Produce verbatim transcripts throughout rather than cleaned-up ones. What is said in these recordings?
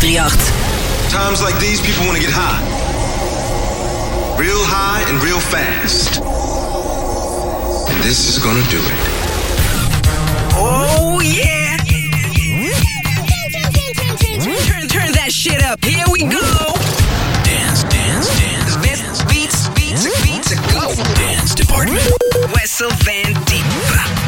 vijfhonderdachtendertig. Times like these, people want to get high. Real high and real fast. And this is gonna do it. Oh yeah! Turn, turn that shit up. Here we go. Dance, dance, dance, dance. Beats, beats, beats, go. Dance Department. Wessel van Diepen.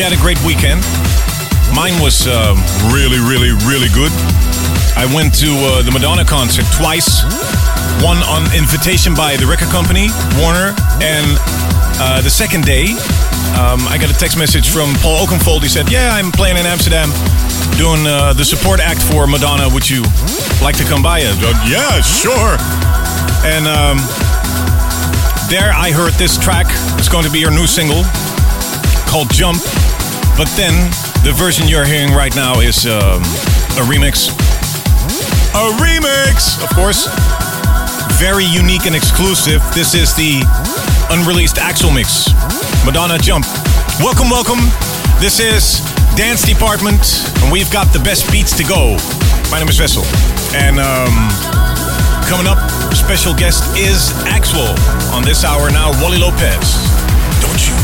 you had a great weekend. Mine was uh, really, really, really good. I went to uh, the Madonna concert twice. One on invitation by the record company, Warner. And uh, the second day, um, I got a text message from Paul Oakenfold. He said, yeah, I'm playing in Amsterdam, doing uh, the support act for Madonna. Would you like to come by? Said, yeah, sure. And um, there I heard this track. It's going to be her new single called Jump. But then the version you're hearing right now is um, a remix. A remix, of course. Very unique and exclusive. This is the unreleased Axwell mix. Madonna Jump. Welcome, welcome. This is Dance Department, and we've got the best beats to go. My name is Wessel. And um, coming up, special guest is Axwell. On this hour now, Wally Lopez. Don't you?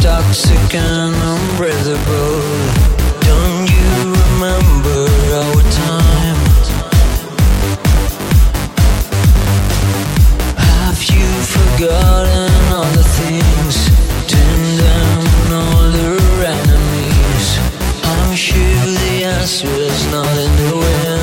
Toxic and unbreathable. Don't you remember our time? Have you forgotten all the things? Turned down all their enemies. I'm sure the answer is not in the wind.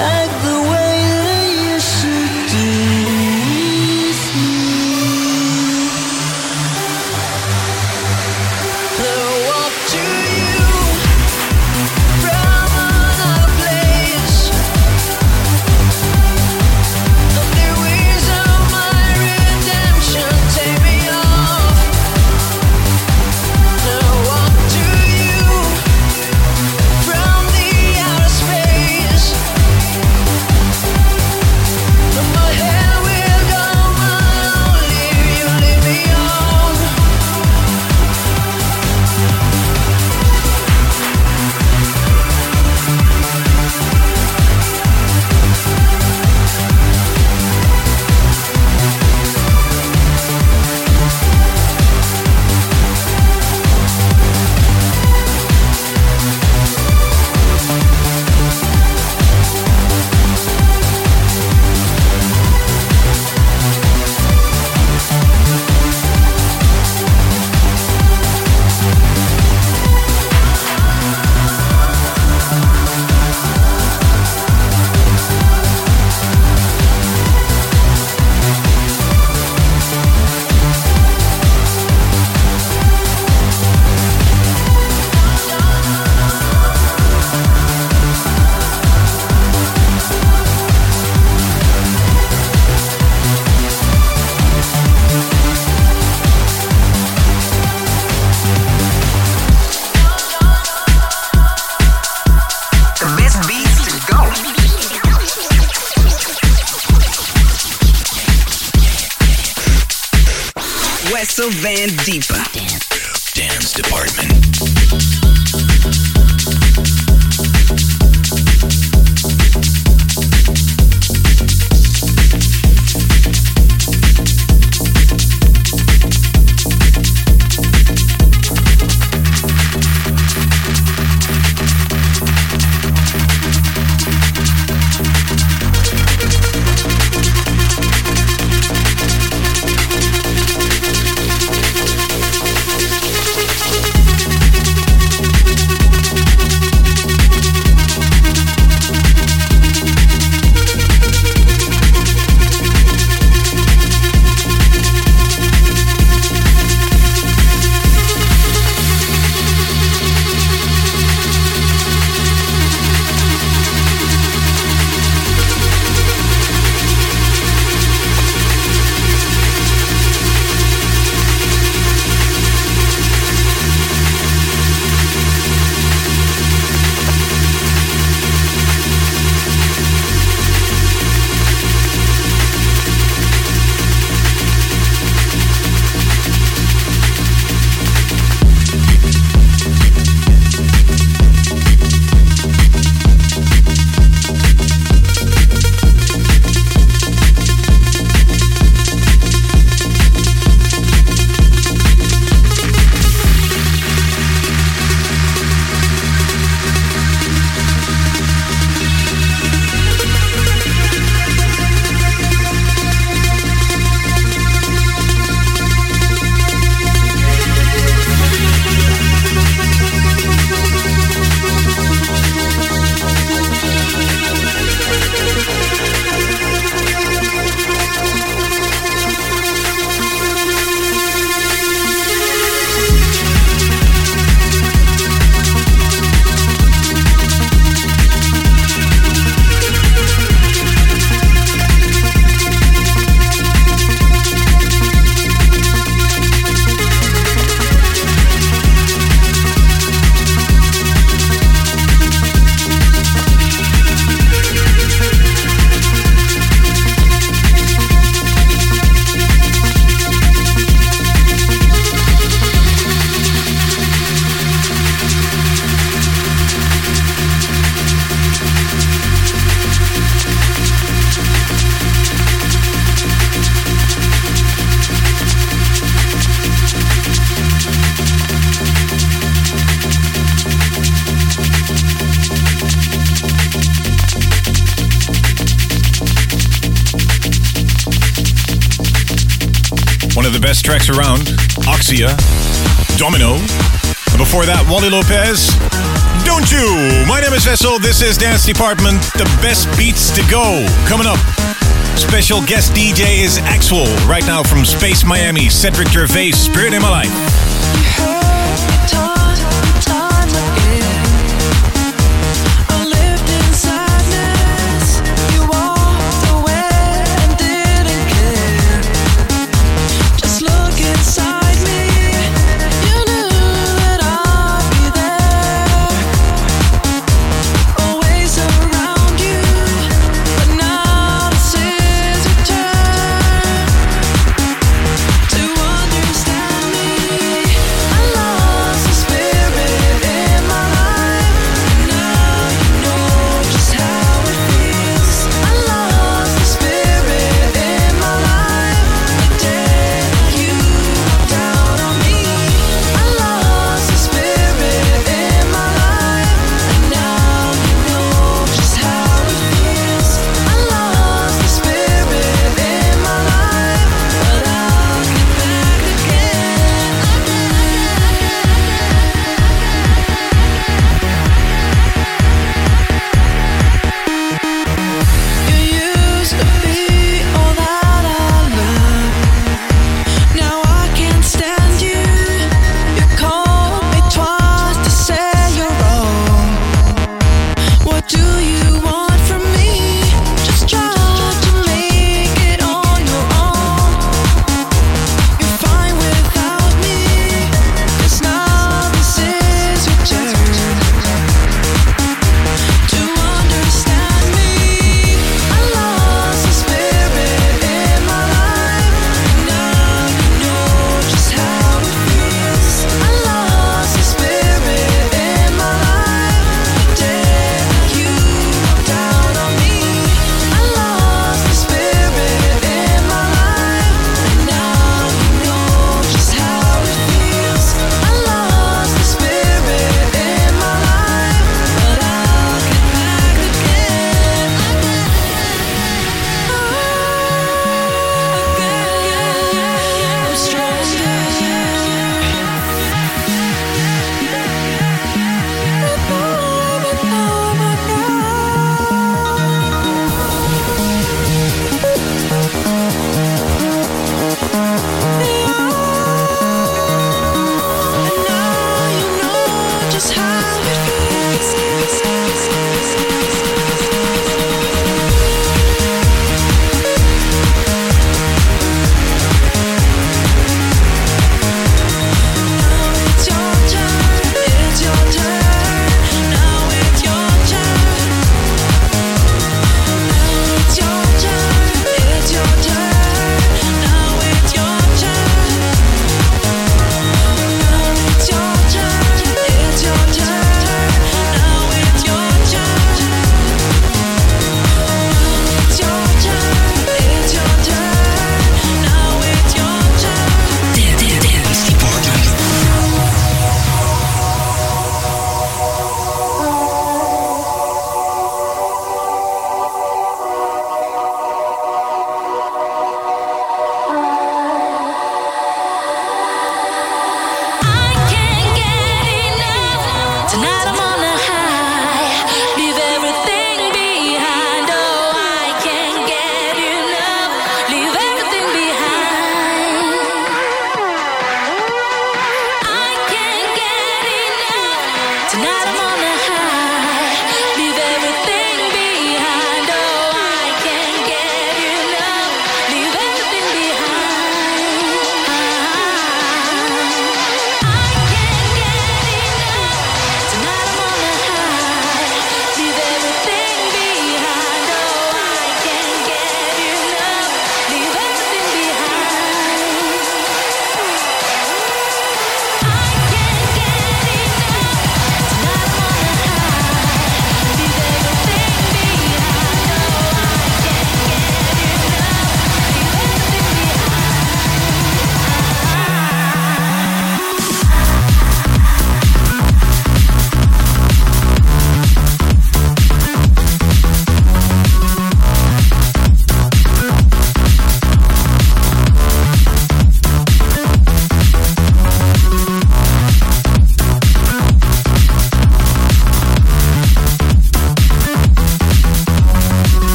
Like the Wessel van Diepen. Dance Department. Best tracks around, Oxia, Domino, and before that, Wally Lopez, Don't You? My name is Wessel, this is Dance Department, the best beats to go. Coming up, special guest D J is Axwell, right now from Space Miami, Cedric Gervais, Spirit in My Life. I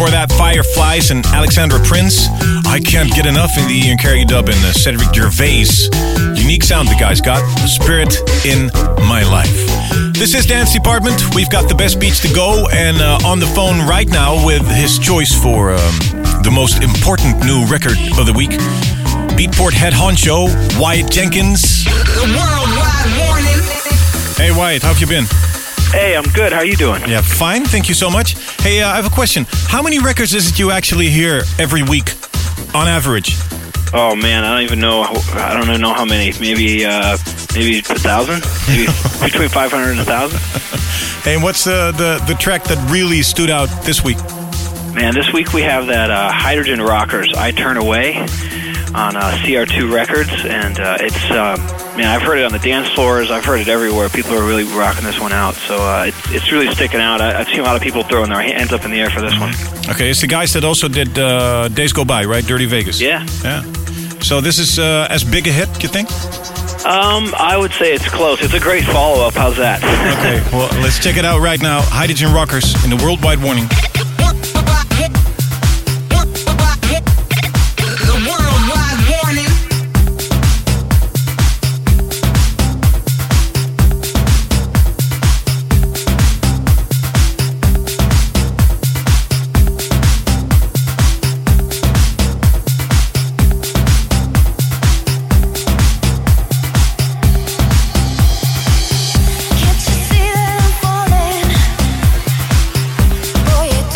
Before that, Fireflies and Alexandra Prince. I Can't Get Enough in the Ian Carey dub, and uh, Cedric Gervais. Unique sound the guy's got. Spirit in My Life. This is Dance Department. We've got the best beats to go, and uh, on the phone right now with his choice for um, the most important new record of the week. Beatport head honcho, Wyatt Jenkins. The worldwide warning. Hey Wyatt, how have you been? Hey, I'm good. How are you doing? Yeah, fine. Thank you so much. Hey, uh, I have a question. How many records is it you actually hear every week, on average? Oh man, I don't even know. I don't even know how many. Maybe, uh, maybe a thousand. Maybe between five hundred and a thousand. Hey, and what's the, the the track that really stood out this week? Man, this week we have that uh, Hydrogen Rockers, I Turn Away, on uh, C R two Records, and uh, it's. Um, Man, I've heard it on the dance floors. I've heard it everywhere. People are really rocking this one out. So uh, it, it's really sticking out. I, I've seen a lot of people throwing their hands up in the air for this one. Okay, it's the guys that also did uh, Days Go By, right? Dirty Vegas. Yeah. Yeah. So this is uh, as big a hit, you think? Um, I would say it's close. It's a great follow-up. How's that? Okay, well, let's check it out right now. Hydrogen Rockers in the Worldwide Warning. Boy, it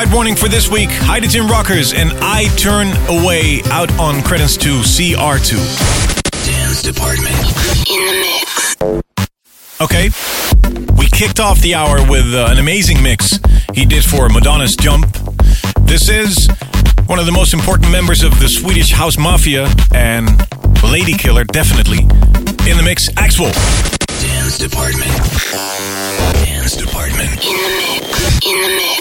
Worldwide Warning for this week, Hydrogen Rockers and I Turn Away, out on credits to C R two. Dance Department in the mix. Okay, we kicked off the hour with uh, an amazing mix he did for Madonna's Jump. This is one of the most important members of the Swedish House Mafia and Lady Killer, definitely. In the mix, Axwell. Dance Department. Dance Department. In the mix. In the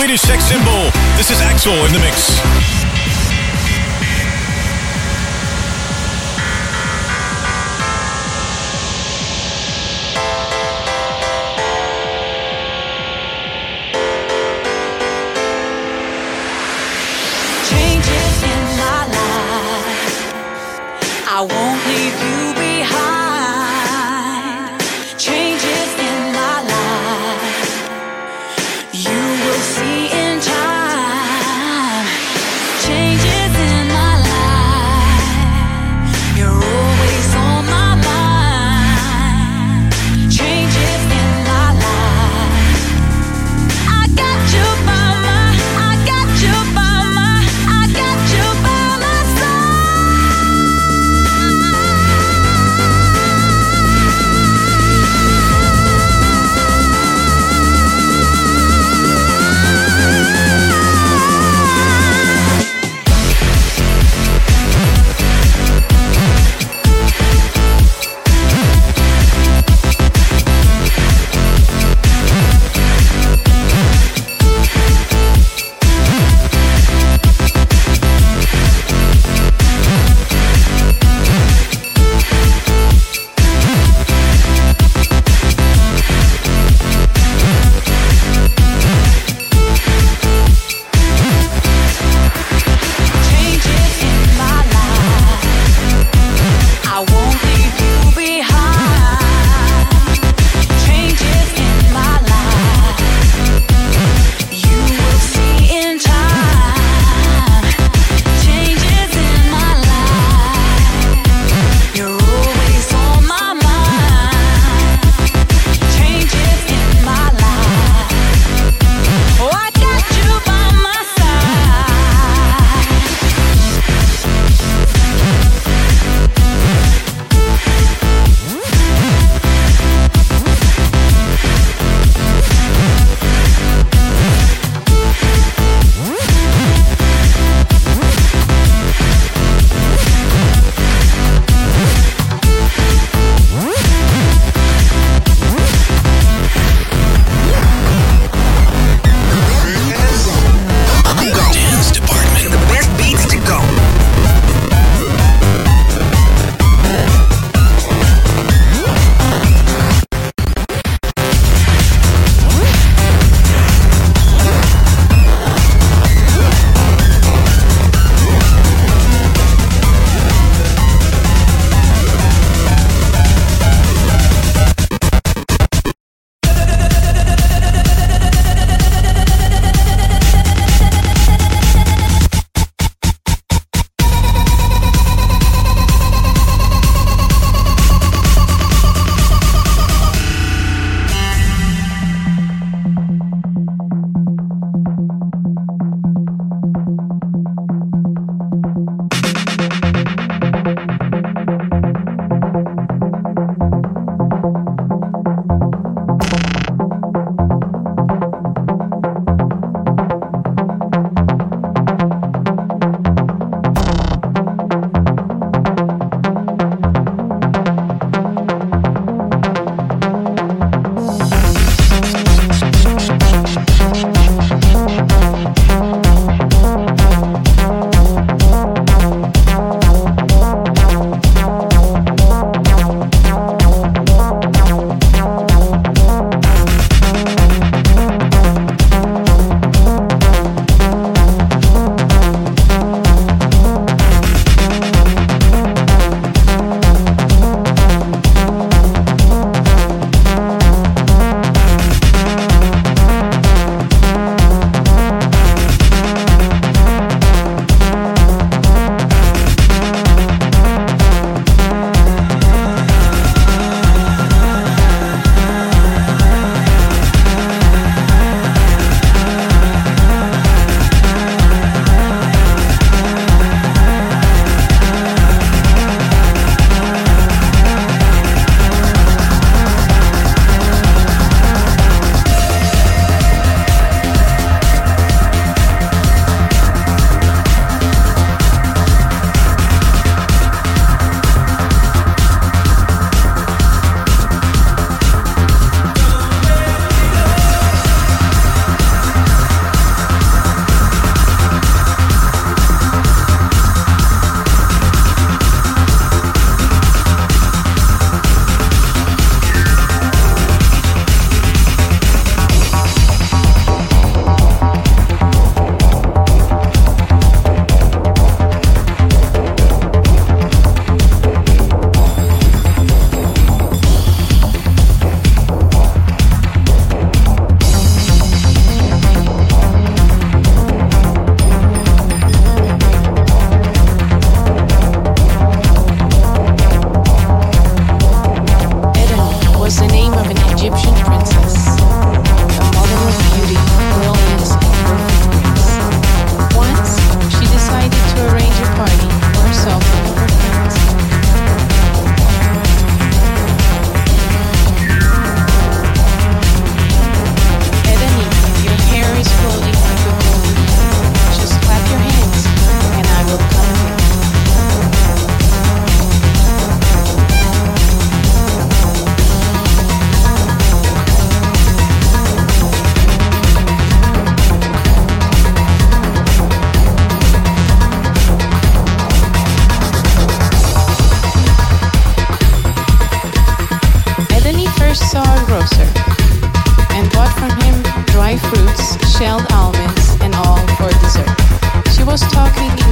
Swedish sex symbol. This is Axwell in the mix. I won't leave you behind. Changes in my life, you will see in time.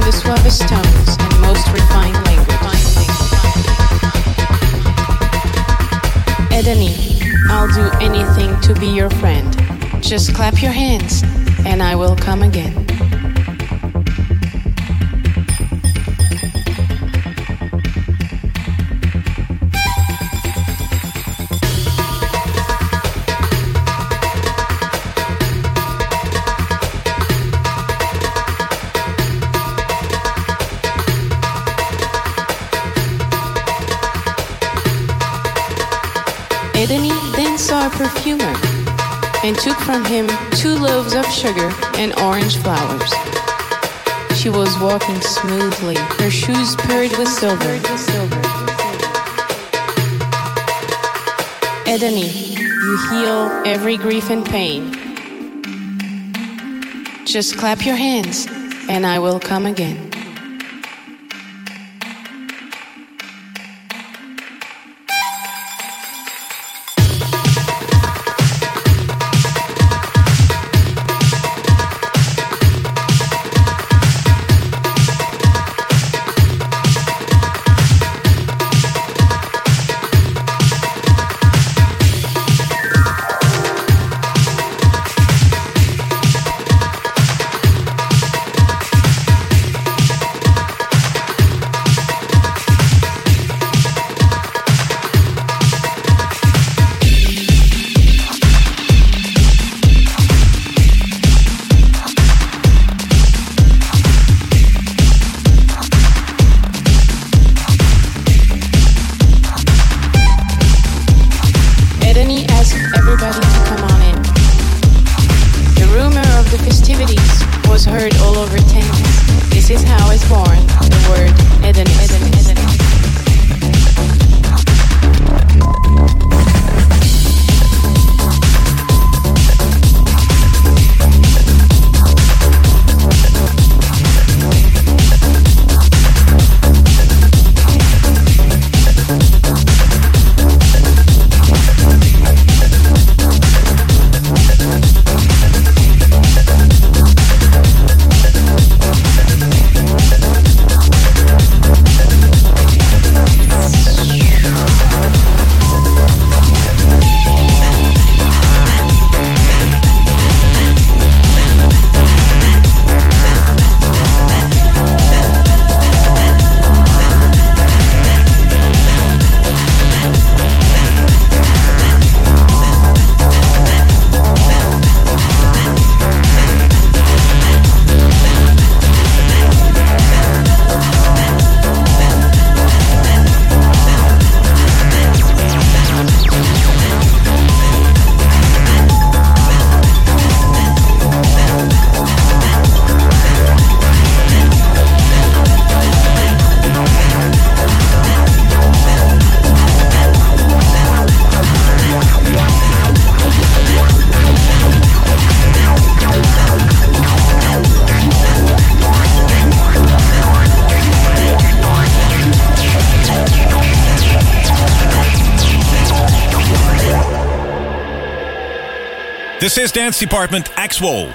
the suavest tones and most refined language. Edeni, I'll do anything to be your friend. Just clap your hands and I will come again. Perfumer and took from him two loaves of sugar and orange flowers. She was walking smoothly, her shoes purred with silver. Edeni, you heal every grief and pain. Just clap your hands and I will come again. This is Dance Department, Axwell.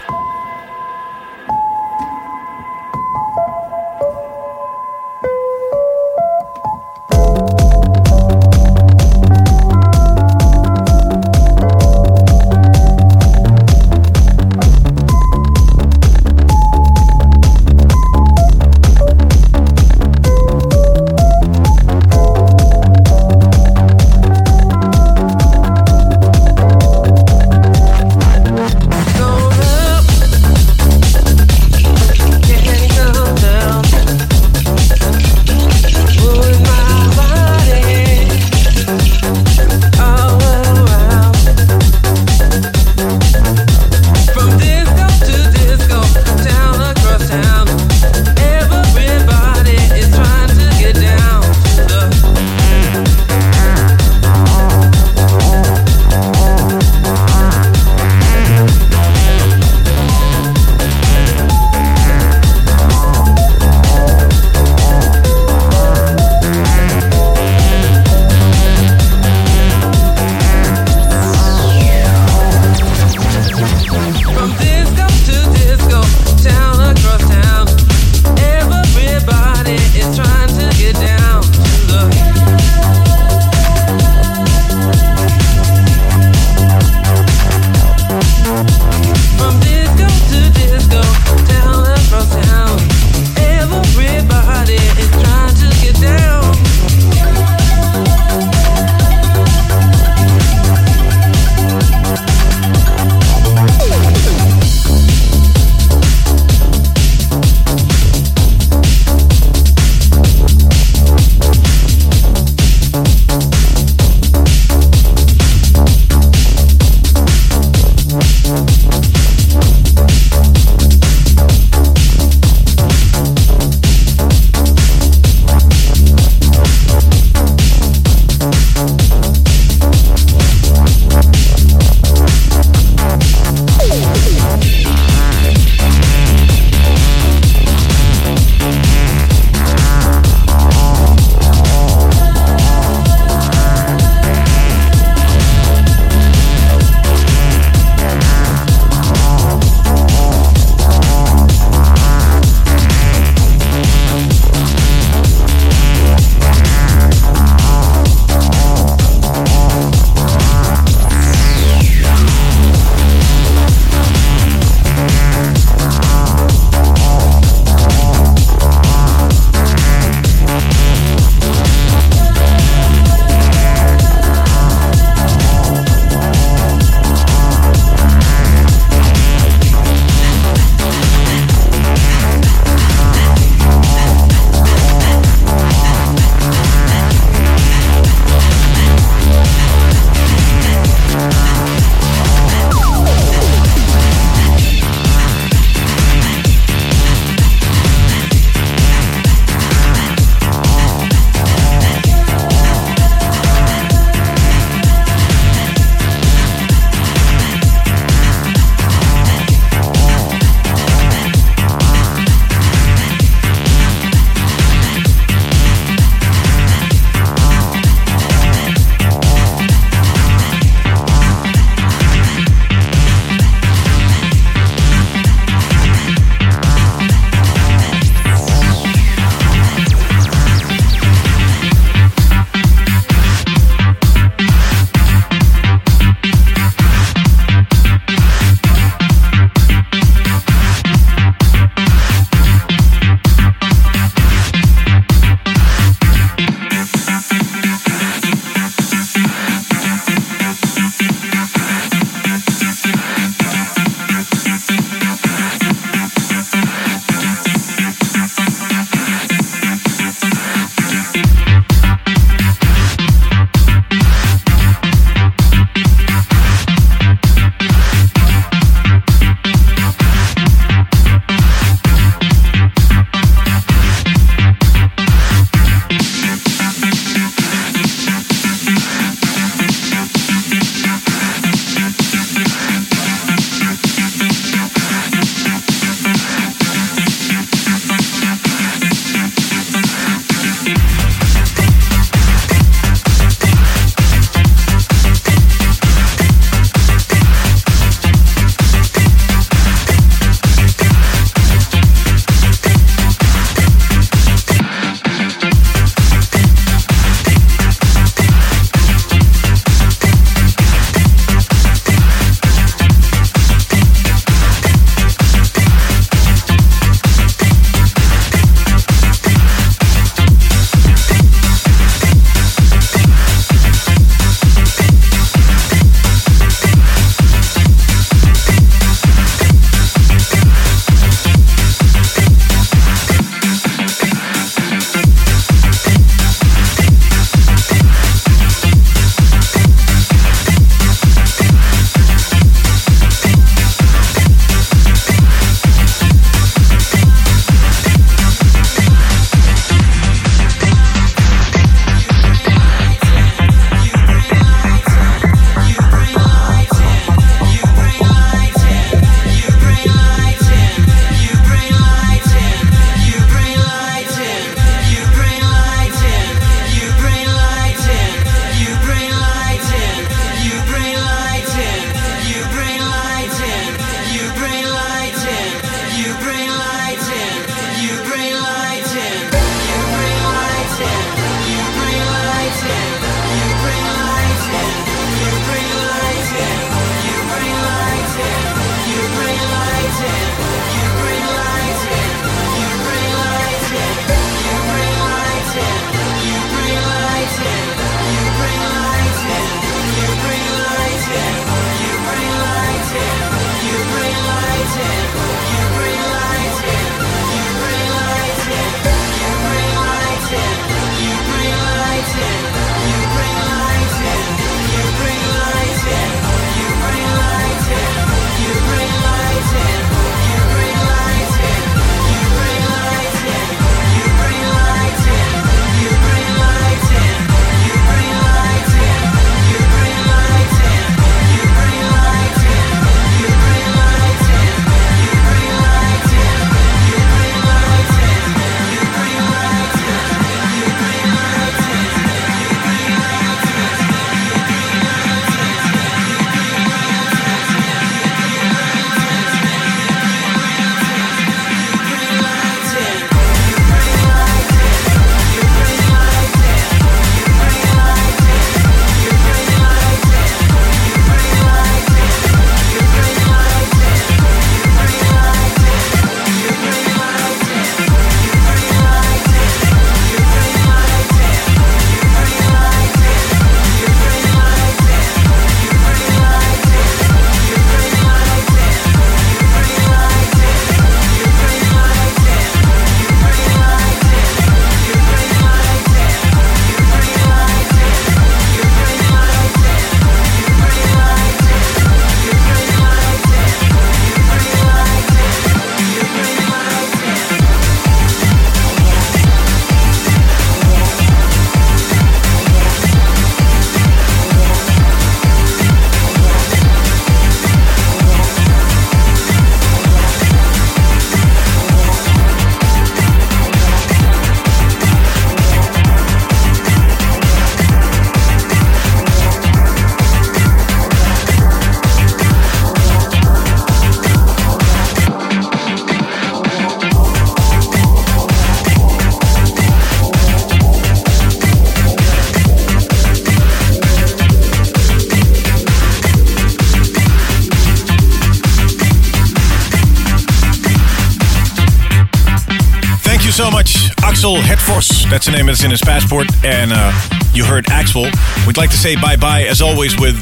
is Axel Hertvos. That's the name that's in his passport. And uh, you heard Axwell. We'd like to say bye-bye, as always, with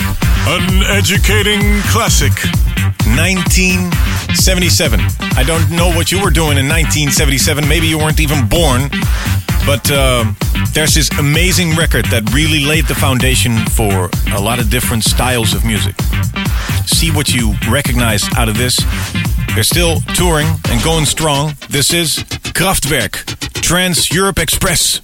an educating classic. nineteen seventy-seven. I don't know what you were doing in nineteen seventy-seven. Maybe you weren't even born. But uh, there's this amazing record that really laid the foundation for a lot of different styles of music. See what you recognize out of this. They're still touring and going strong. This is Kraftwerk, Trans Europe Express.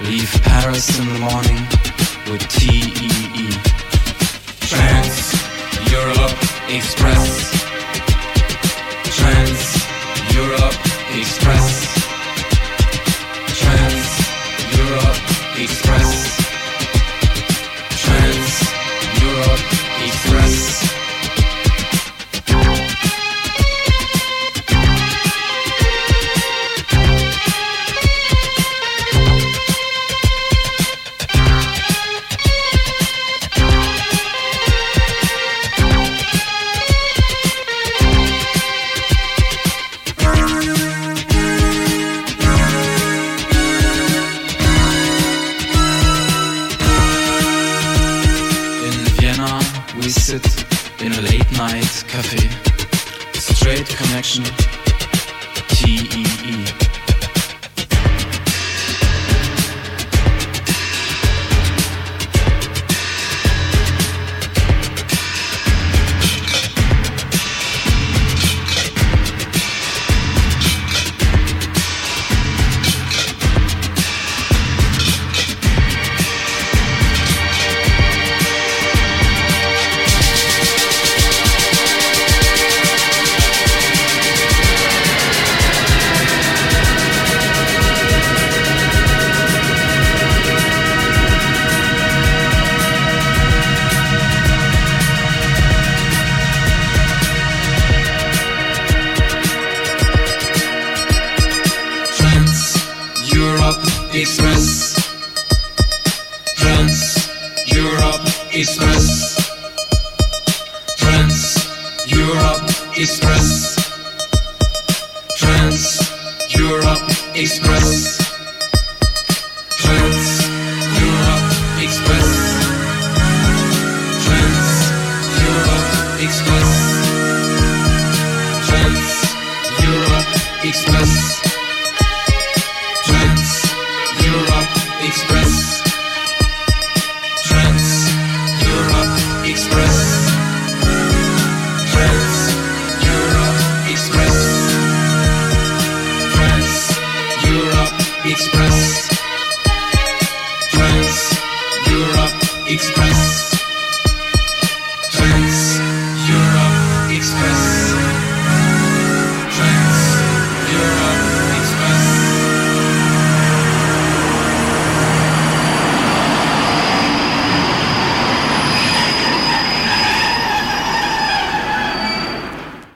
Leave Paris in the morning with T E E. Trans-Europe Express. Trans-Europe Express. Trans-Europe Express. Trans-Europe Express. Connection T E E. Express. Trans Europe Express. Trans Europe Express. Trans Europe Express. Trans Europe Express. Trans Europe Express. Trans Europe Express.